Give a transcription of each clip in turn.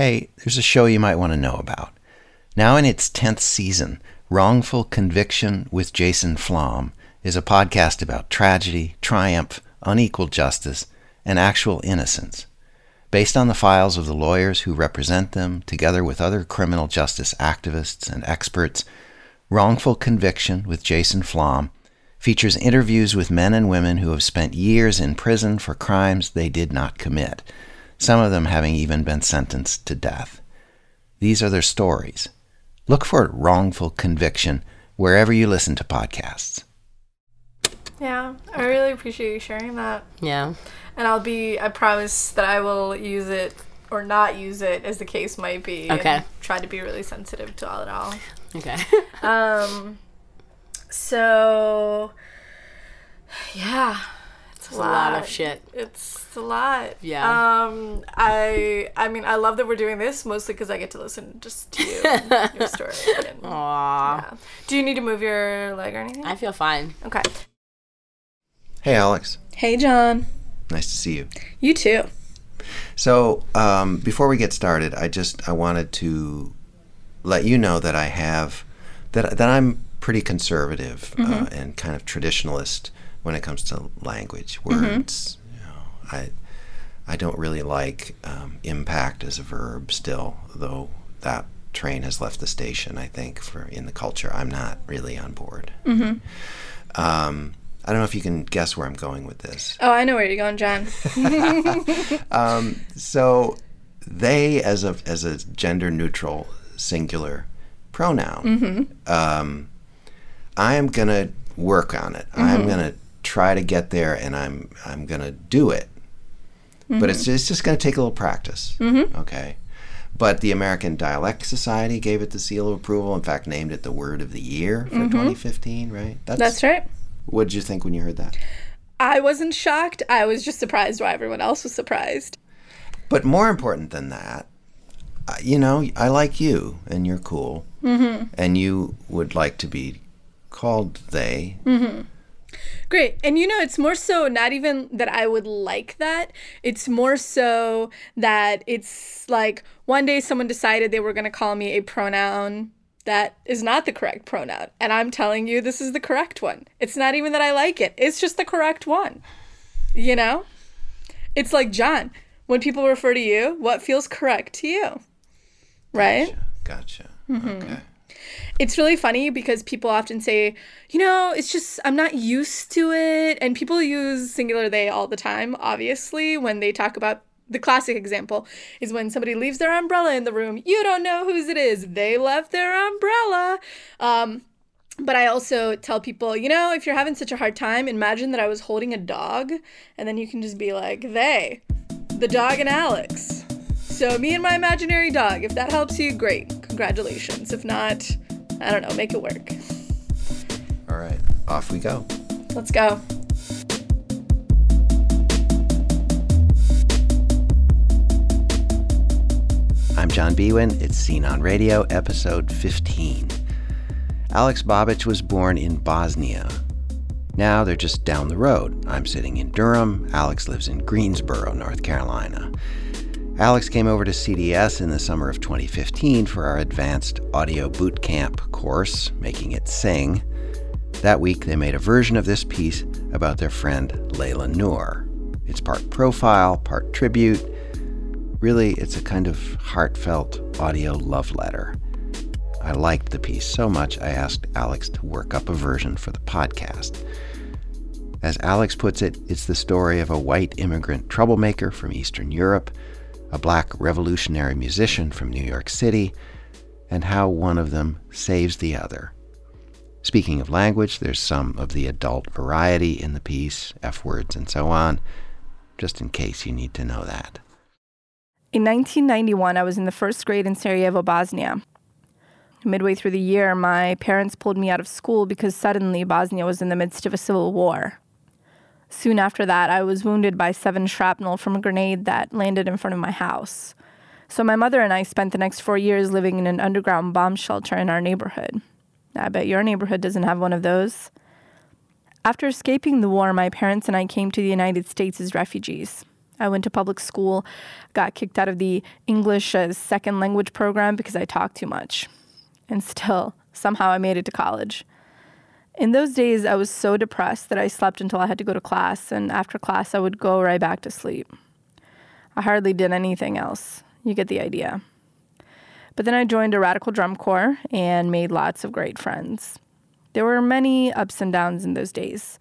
hey, there's a show you might want to know about. Now in its 10th season, Wrongful Conviction with Jason Flom is a podcast about tragedy, triumph, unequal justice, and actual innocence, based on the files of the lawyers who represent them, together with other criminal justice activists and experts. Wrongful Conviction with Jason Flom features interviews with men and women who have spent years in prison for crimes they did not commit, some of them having even been sentenced to death. These are their stories. Look for Wrongful Conviction wherever you listen to podcasts. Yeah, I really appreciate you sharing that. Yeah. And I promise that I will use it or not use it as the case might be. Okay. And try to be really sensitive to all at all. Okay. So, yeah. It's a lot of shit. It's a lot. Yeah. I mean, I love that we're doing this mostly because I get to listen just to you and your story. And, aww. Yeah. Do you need to move your leg or anything? I feel fine. Okay. Hey, Alex. Hey, John. Nice to see you. You too. So, before we get started, I wanted to let you know that I have, that I'm pretty conservative and kind of traditionalist when it comes to language, words. Mm-hmm. You know, I don't really like impact as a verb still, though that train has left the station, I think, in the culture. I'm not really on board. Mm-hmm. I don't know if you can guess where I'm going with this. Oh, I know where you're going, John. So they, as a gender-neutral singular pronoun, I am going to work on it. Mm-hmm. I'm going to try to get there, and I'm going to do it. Mm-hmm. But it's just going to take a little practice. Mm-hmm. Okay. But the American Dialect Society gave it the seal of approval, in fact, named it the Word of the Year for 2015, right? That's right. What did you think when you heard that? I wasn't shocked. I was just surprised why everyone else was surprised. But more important than that, you know, I like you, and you're cool, and you would like to be called they. Mm-hmm. Great. And, you know, it's more so not even that I would like that. It's more so that it's like one day someone decided they were going to call me a pronoun that is not the correct pronoun. And I'm telling you, this is the correct one. It's not even that I like it. It's just the correct one. You know? It's like, John, when people refer to you, what feels correct to you? Right? Gotcha. Okay. It's really funny because people often say, you know, it's just, I'm not used to it. And people use singular they all the time, obviously, when they talk about. The classic example is when somebody leaves their umbrella in the room. You don't know whose it is. They left their umbrella. But I also tell people, you know, if you're having such a hard time, imagine that I was holding a dog. And then you can just be like, they, the dog and Alex. So me and my imaginary dog. If that helps you, great. Congratulations. If not, I don't know, make it work. All right. Off we go. Let's go. I'm John Bewin. It's Scene on Radio, episode 15. Alex Bobic was born in Bosnia. Now they're just down the road. I'm sitting in Durham. Alex lives in Greensboro, North Carolina. Alex came over to CDS in the summer of 2015 for our advanced audio boot camp course, Making It Sing. That week they made a version of this piece about their friend Laila Nur. It's part profile, part tribute. Really, it's a kind of heartfelt audio love letter. I liked the piece so much I asked Alex to work up a version for the podcast. As Alex puts it, it's the story of a white immigrant troublemaker from Eastern Europe, a black revolutionary musician from New York City, and how one of them saves the other. Speaking of language, there's some of the adult variety in the piece, F words and so on, just in case you need to know that. In 1991, I was in the first grade in Sarajevo, Bosnia. Midway through the year, my parents pulled me out of school because suddenly Bosnia was in the midst of a civil war. Soon after that, I was wounded by 7 shrapnel from a grenade that landed in front of my house. So my mother and I spent the next 4 years living in an underground bomb shelter in our neighborhood. I bet your neighborhood doesn't have one of those. After escaping the war, my parents and I came to the United States as refugees. I went to public school, got kicked out of the English as second language program because I talked too much. And still, somehow I made it to college. In those days, I was so depressed that I slept until I had to go to class, and after class, I would go right back to sleep. I hardly did anything else. You get the idea. But then I joined a radical drum corps and made lots of great friends. There were many ups and downs in those days.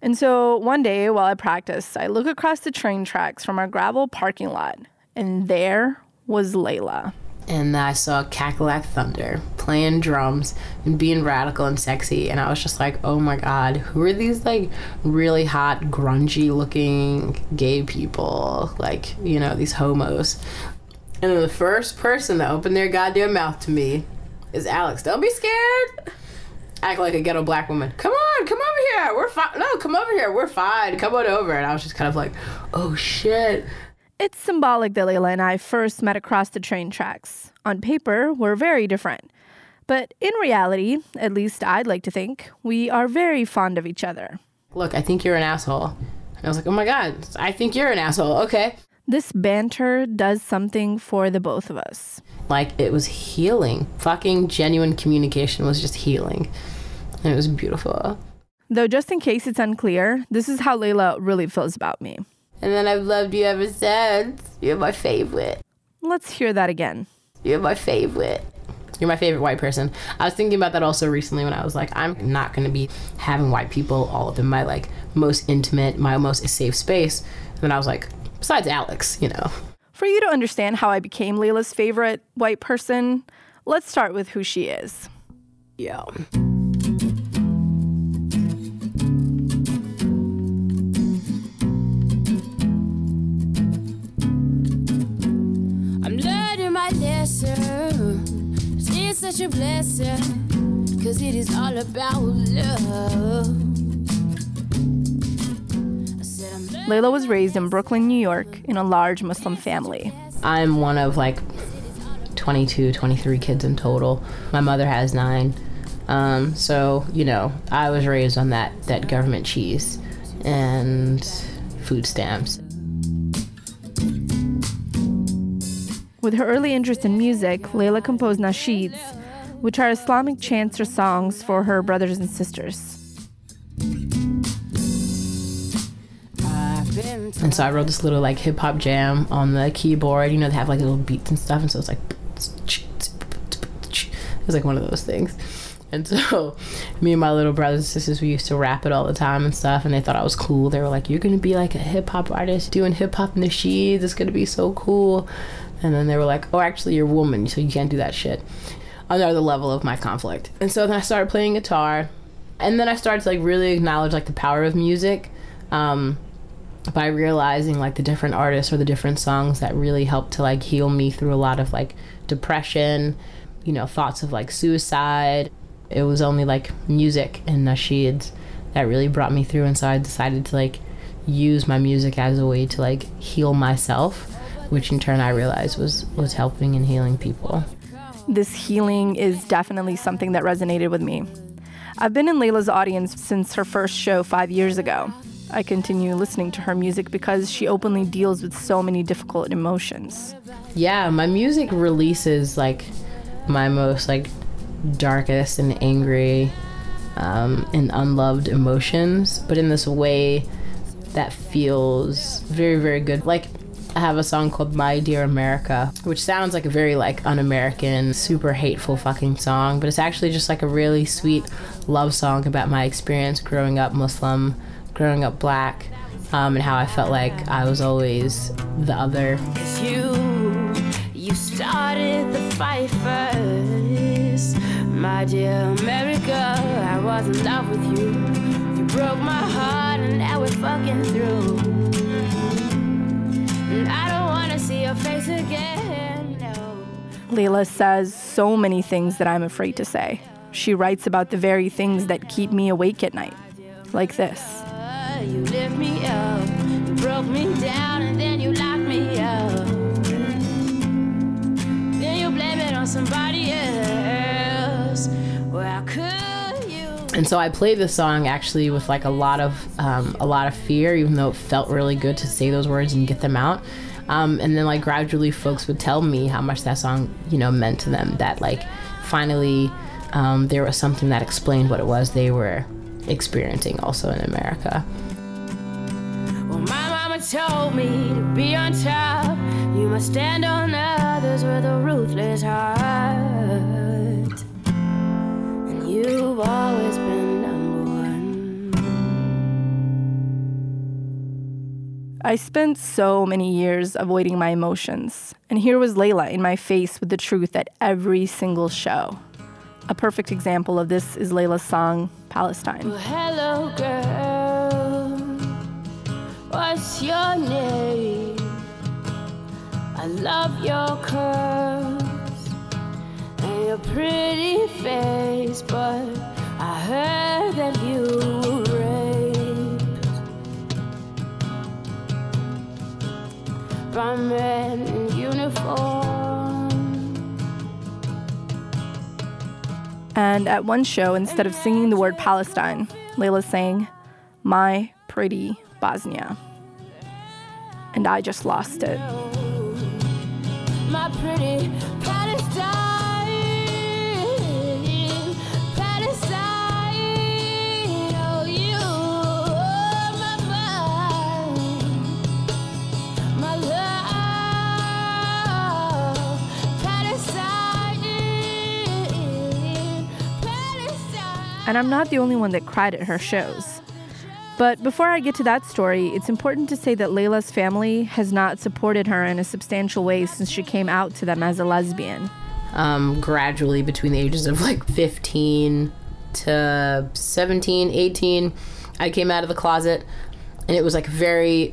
And so one day while I practiced, I look across the train tracks from our gravel parking lot, and there was Laila. And I saw Cackalack Thunder playing drums and being radical and sexy. And I was just like, oh my God, who are these like really hot, grungy looking gay people? Like, you know, these homos. And then the first person to open their goddamn mouth to me is Alex. Don't be scared. Act like a ghetto black woman. Come on, come over here. We're fine. No, come over here. We're fine. Come on over. And I was just kind of like, oh shit. It's symbolic that Laila and I first met across the train tracks. On paper, we're very different. But in reality, at least I'd like to think, we are very fond of each other. Look, I think you're an asshole. And I was like, oh my God, I think you're an asshole. Okay. This banter does something for the both of us. Like, it was healing. Fucking genuine communication was just healing. And it was beautiful. Though just in case it's unclear, this is how Laila really feels about me. And then I've loved you ever since. You're my favorite. Let's hear that again. You're my favorite. You're my favorite white person. I was thinking about that also recently when I was like, I'm not going to be having white people all up in my like most intimate, my most safe space. And then I was like, besides Alex, you know. For you to understand how I became Laila's favorite white person, let's start with who she is. Yeah. I'm learning my lesson. It's such a blessing, because it is all about love. Laila was raised in Brooklyn, New York, in a large Muslim family. I'm one of like 22, 23 kids in total. My mother has 9. So, you know, I was raised on that government cheese and food stamps. With her early interest in music, Laila composed nasheeds, which are Islamic chants or songs for her brothers and sisters. And so I wrote this little like hip hop jam on the keyboard, you know, they have like little beats and stuff. And so it's like, it was like one of those things. And so me and my little brothers and sisters, we used to rap it all the time and stuff. And they thought I was cool. They were like, you're going to be like a hip hop artist doing hip hop nasheeds. It's going to be so cool. And then they were like, oh, actually you're a woman, so you can't do that shit. Another level of my conflict. And so then I started playing guitar, and then I started to like really acknowledge like the power of music. By realizing like the different artists or the different songs that really helped to like heal me through a lot of like depression, you know, thoughts of like suicide. It was only like music and nasheeds that really brought me through, and so I decided to like use my music as a way to like heal myself, which in turn I realized was helping and healing people. This healing is definitely something that resonated with me. I've been in Laila's audience since her first show 5 years ago. I continue listening to her music because she openly deals with so many difficult emotions. Yeah, my music releases like my most like darkest and angry and unloved emotions, but in this way that feels very, very good. Like, I have a song called My Dear America, which sounds like a very like un-American, super hateful fucking song, but it's actually just like a really sweet love song about my experience growing up Muslim, growing up black, and how I felt like I was always the other. You started the fight first, my dear America. I was in love with you. You broke my heart, and now we're fucking through. And I don't want to see your face again. No. Laila says so many things that I'm afraid to say. She writes about the very things that keep me awake at night, like this. You lift me up, you broke me down, and then you locked me up. Then you blame it on somebody else. Well, could you? And so I played this song actually with like a lot of fear, even though it felt really good to say those words and get them out. And then like gradually folks would tell me how much that song, you know, meant to them, that like finally there was something that explained what it was they were experiencing also in America. Well, my mama told me to be on top. You must stand on others with a ruthless heart. And you've always been number one. I spent so many years avoiding my emotions. And here was Laila in my face with the truth at every single show. A perfect example of this is Laila's song, Palestine. Well, hello, girl. What's your name? I love your curves and your pretty face, but I heard that you were raped by men in uniform. And at one show, instead of singing the word Palestine, Laila sang, "My Pretty Bosnia." And I just lost it. My pretty Palestine, Palestine, oh you are my mind, my love, Palestine, Palestine. And I'm not the only one that cried at her shows. But before I get to that story, it's important to say that Laila's family has not supported her in a substantial way since she came out to them as a lesbian. Gradually, between the ages of like 15 to 17, 18, I came out of the closet. And it was like a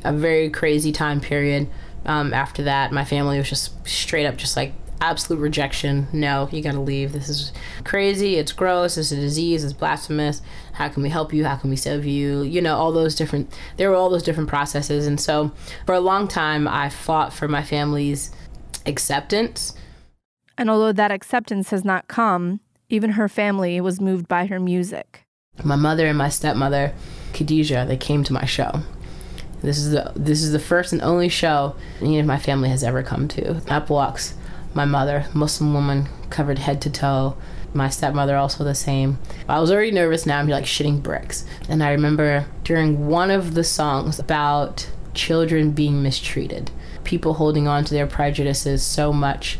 very crazy time period. After that, my family was just straight up just like absolute rejection. No, you gotta leave. This is crazy. It's gross. It's a disease. It's blasphemous. How can we help you? How can we save you? You know, there were all those different processes. And so for a long time, I fought for my family's acceptance. And although that acceptance has not come, even her family was moved by her music. My mother and my stepmother, Khadija, they came to my show. This is the first and only show any of my family has ever come to. Up walks my mother, Muslim woman, covered head to toe. My stepmother, also the same. I was already nervous, now I'm like shitting bricks. And I remember during one of the songs about children being mistreated, people holding on to their prejudices so much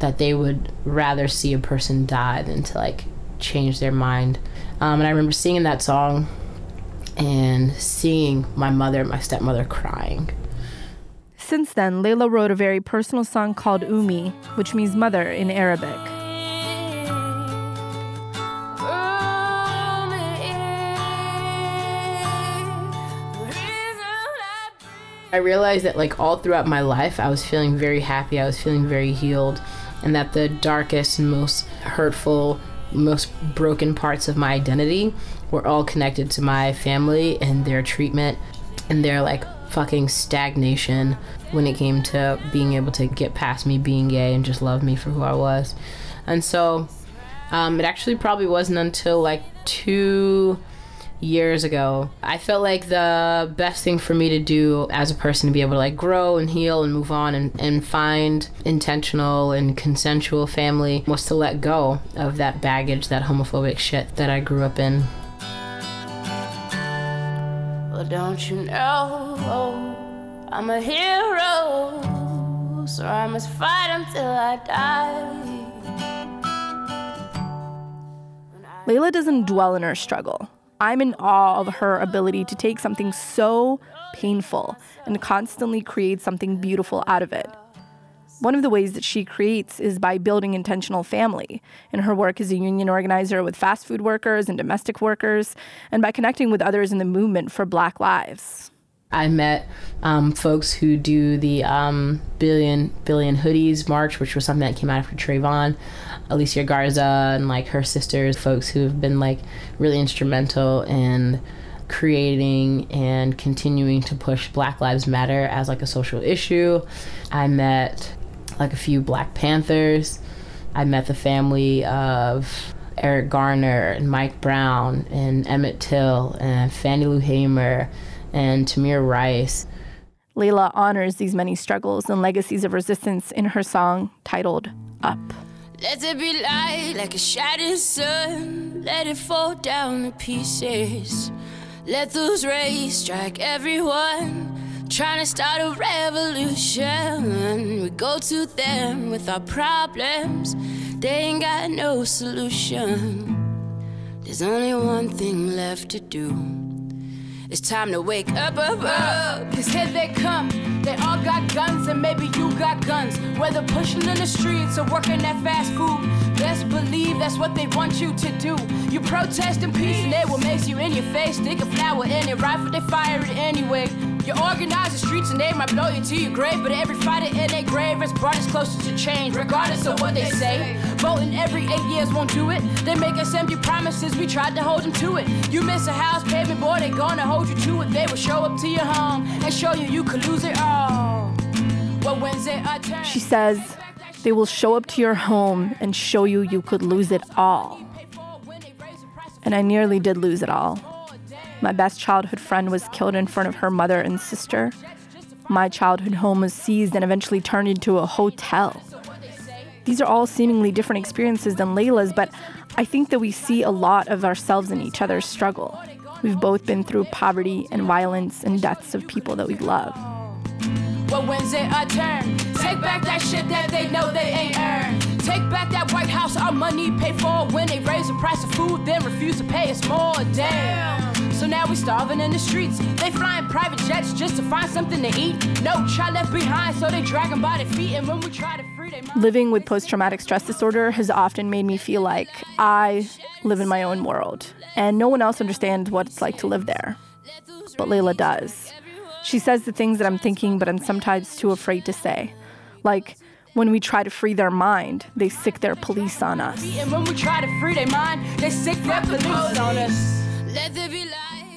that they would rather see a person die than to like change their mind. And I remember singing that song and seeing my mother and my stepmother crying. Since then, Laila wrote a very personal song called Umi, which means mother in Arabic. I realized that like all throughout my life, I was feeling very happy, I was feeling very healed, and that the darkest and most hurtful, most broken parts of my identity were all connected to my family and their treatment and their like fucking stagnation when it came to being able to get past me being gay and just love me for who I was. And so it actually probably wasn't until like 2 years ago. I felt like the best thing for me to do as a person to be able to like grow and heal and move on and find intentional and consensual family was to let go of that baggage, that homophobic shit that I grew up in. Well, don't you know I'm a hero, so I must fight until I die. Laila doesn't dwell in her struggle. I'm in awe of her ability to take something so painful and constantly create something beautiful out of it. One of the ways that she creates is by building intentional family in her work as a union organizer with fast food workers and domestic workers, and by connecting with others in the movement for Black lives. I met folks who do the Billion Hoodies March, which was something that came out after Trayvon, Alicia Garza, and like her sisters, folks who have been like really instrumental in creating and continuing to push Black Lives Matter as like a social issue. I met like a few Black Panthers. I met the family of Eric Garner and Mike Brown and Emmett Till and Fannie Lou Hamer and Tamir Rice. Laila honors these many struggles and legacies of resistance in her song titled Up. Let there be light like a shattered sun. Let it fall down to pieces. Let those rays strike everyone. Trying to start a revolution. We go to them with our problems. They ain't got no solution. There's only one thing left to do. It's time to wake up, up, up. Cause here they come. They all got guns and maybe you got guns. Whether pushing in the streets or working at fast food, best believe that's what they want you to do. You protest in peace and they will mace you in your face. Stick a flower in it, rifle they fire it anyway. You organize the streets and they might blow you to your grave, but every fighter in their grave has brought us closer to change. Regardless of what they say, voting every 8 years won't do it. They make us empty promises, we tried to hold them to it. You miss a house, baby boy, they gonna hold you to it. They will show up to your home and show you you could lose it all. Well, Wednesday I turn. She says, they will show up to your home and show you you could lose it all. And I nearly did lose it all. My best childhood friend was killed in front of her mother and sister. My childhood home was seized and eventually turned into a hotel. These are all seemingly different experiences than Laila's, but I think that we see a lot of ourselves in each other's struggle. We've both been through poverty and violence and deaths of people that we love. Well, Wednesday I turn. Take back that shit that they know they ain't earned. Take back that White House our money paid for. When they raise the price of food, then refuse to pay us more. Damn. So now we starving in the streets. They flying private jets just to find something to eat. No child left behind, so they drag them by their feet. And when we try to free them... Living with post-traumatic stress disorder has often made me feel like I live in my own world, and no one else understands what it's like to live there. But Laila does. She says the things that I'm thinking, but I'm sometimes too afraid to say. Like, when we try to free their mind, they sick their police on us. And when we try to free their mind, they sick their police on us.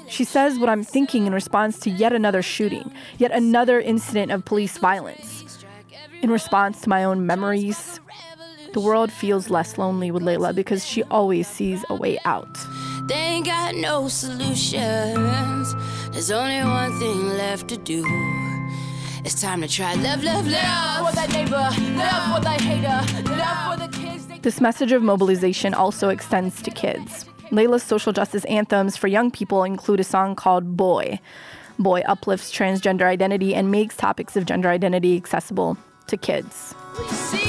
She says what I'm thinking in response to yet another shooting, yet another incident of police violence. In response to my own memories, the world feels less lonely with Laila because she always sees a way out. They ain't got no solutions. There's only one thing left to do. It's time to try love, love, love. Love for that neighbor, love for that hater, love for the kids. This message of mobilization also extends to kids. Laila's social justice anthems for young people include a song called Boy. Boy uplifts transgender identity and makes topics of gender identity accessible to kids. Well, you see,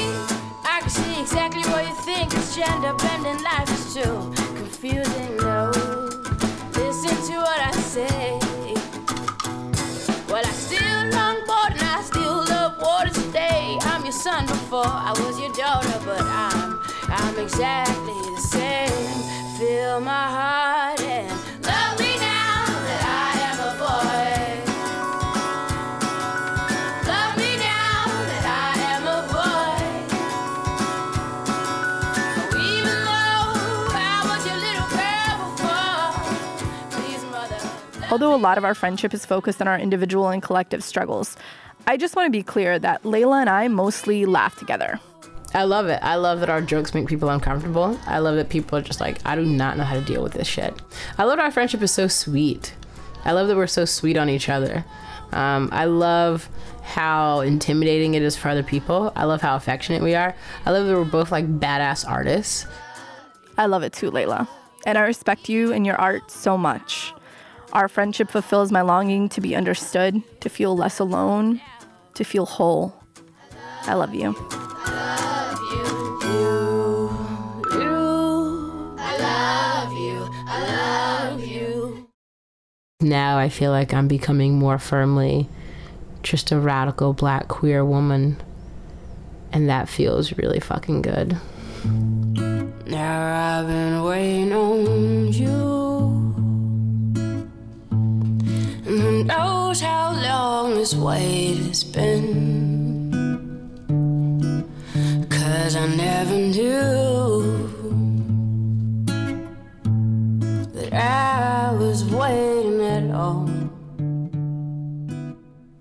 I can see exactly what you think. This gender-bending life is too confusing, no. Listen to what I say. Well, I still longboard and I still love water today. I'm your son before I was your daughter, but I'm exactly the same. Fill my heart and love me now that I am a boy. Love me now that I am a boy. Even though I was your little girl before, please, mother. Although a lot of our friendship is focused on our individual and collective struggles, I just want to be clear that Laila and I mostly laugh together. I love it. I love that our jokes make people uncomfortable. I love that people are just like, I do not know how to deal with this shit. I love that our friendship is so sweet. I love that we're so sweet on each other. I love how intimidating it is for other people. I love how affectionate we are. I love that we're both like badass artists. I love it too, Laila. And I respect you and your art so much. Our friendship fulfills my longing to be understood, to feel less alone, to feel whole. I love you. Now I feel like I'm becoming more firmly just a radical Black queer woman, and that feels really fucking good. Now I've been waiting on you, and who knows how long this wait has been, 'cause I never knew I was waiting at all.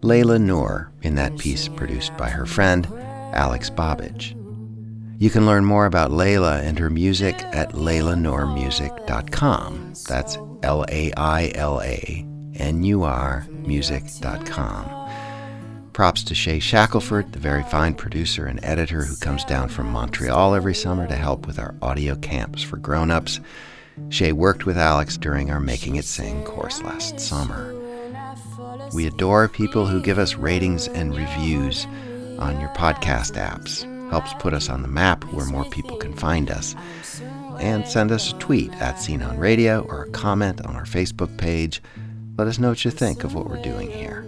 Laila Nur in that piece produced by her friend, Alex Bobic. You can learn more about Laila and her music at LailaNurMusic.com. That's LailaNurMusic.com. Props to Shay Shackelford, the very fine producer and editor who comes down from Montreal every summer to help with our audio camps for grown-ups. Shay worked with Alex during our Making It Sing course last summer. We adore people who give us ratings and reviews on your podcast apps. Helps put us on the map where more people can find us. And send us a tweet at Scene on Radio or a comment on our Facebook page. Let us know what you think of what we're doing here.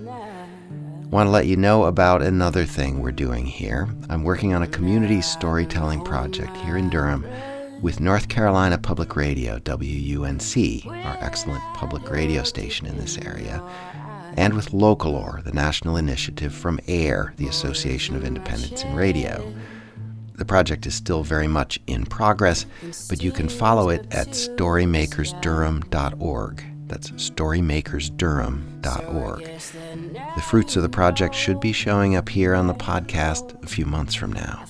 Want to let you know about another thing we're doing here. I'm working on a community storytelling project here in Durham with North Carolina Public Radio, WUNC, our excellent public radio station in this area, and with Localore, the national initiative from AIR, the Association of Independents in Radio. The project is still very much in progress, but you can follow it at storymakersdurham.org. That's storymakersdurham.org. The fruits of the project should be showing up here on the podcast a few months from now.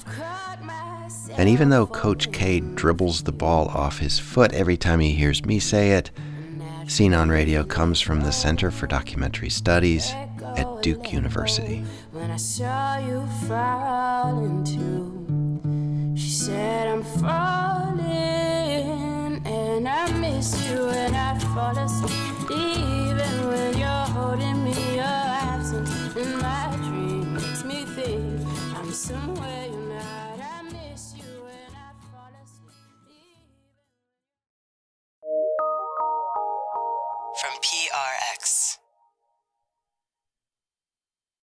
And even though Coach K dribbles the ball off his foot every time he hears me say it, Scene on Radio comes from the Center for Documentary Studies at Duke University. When I saw you falling too, she said, I'm falling, and I miss you, and I fall asleep.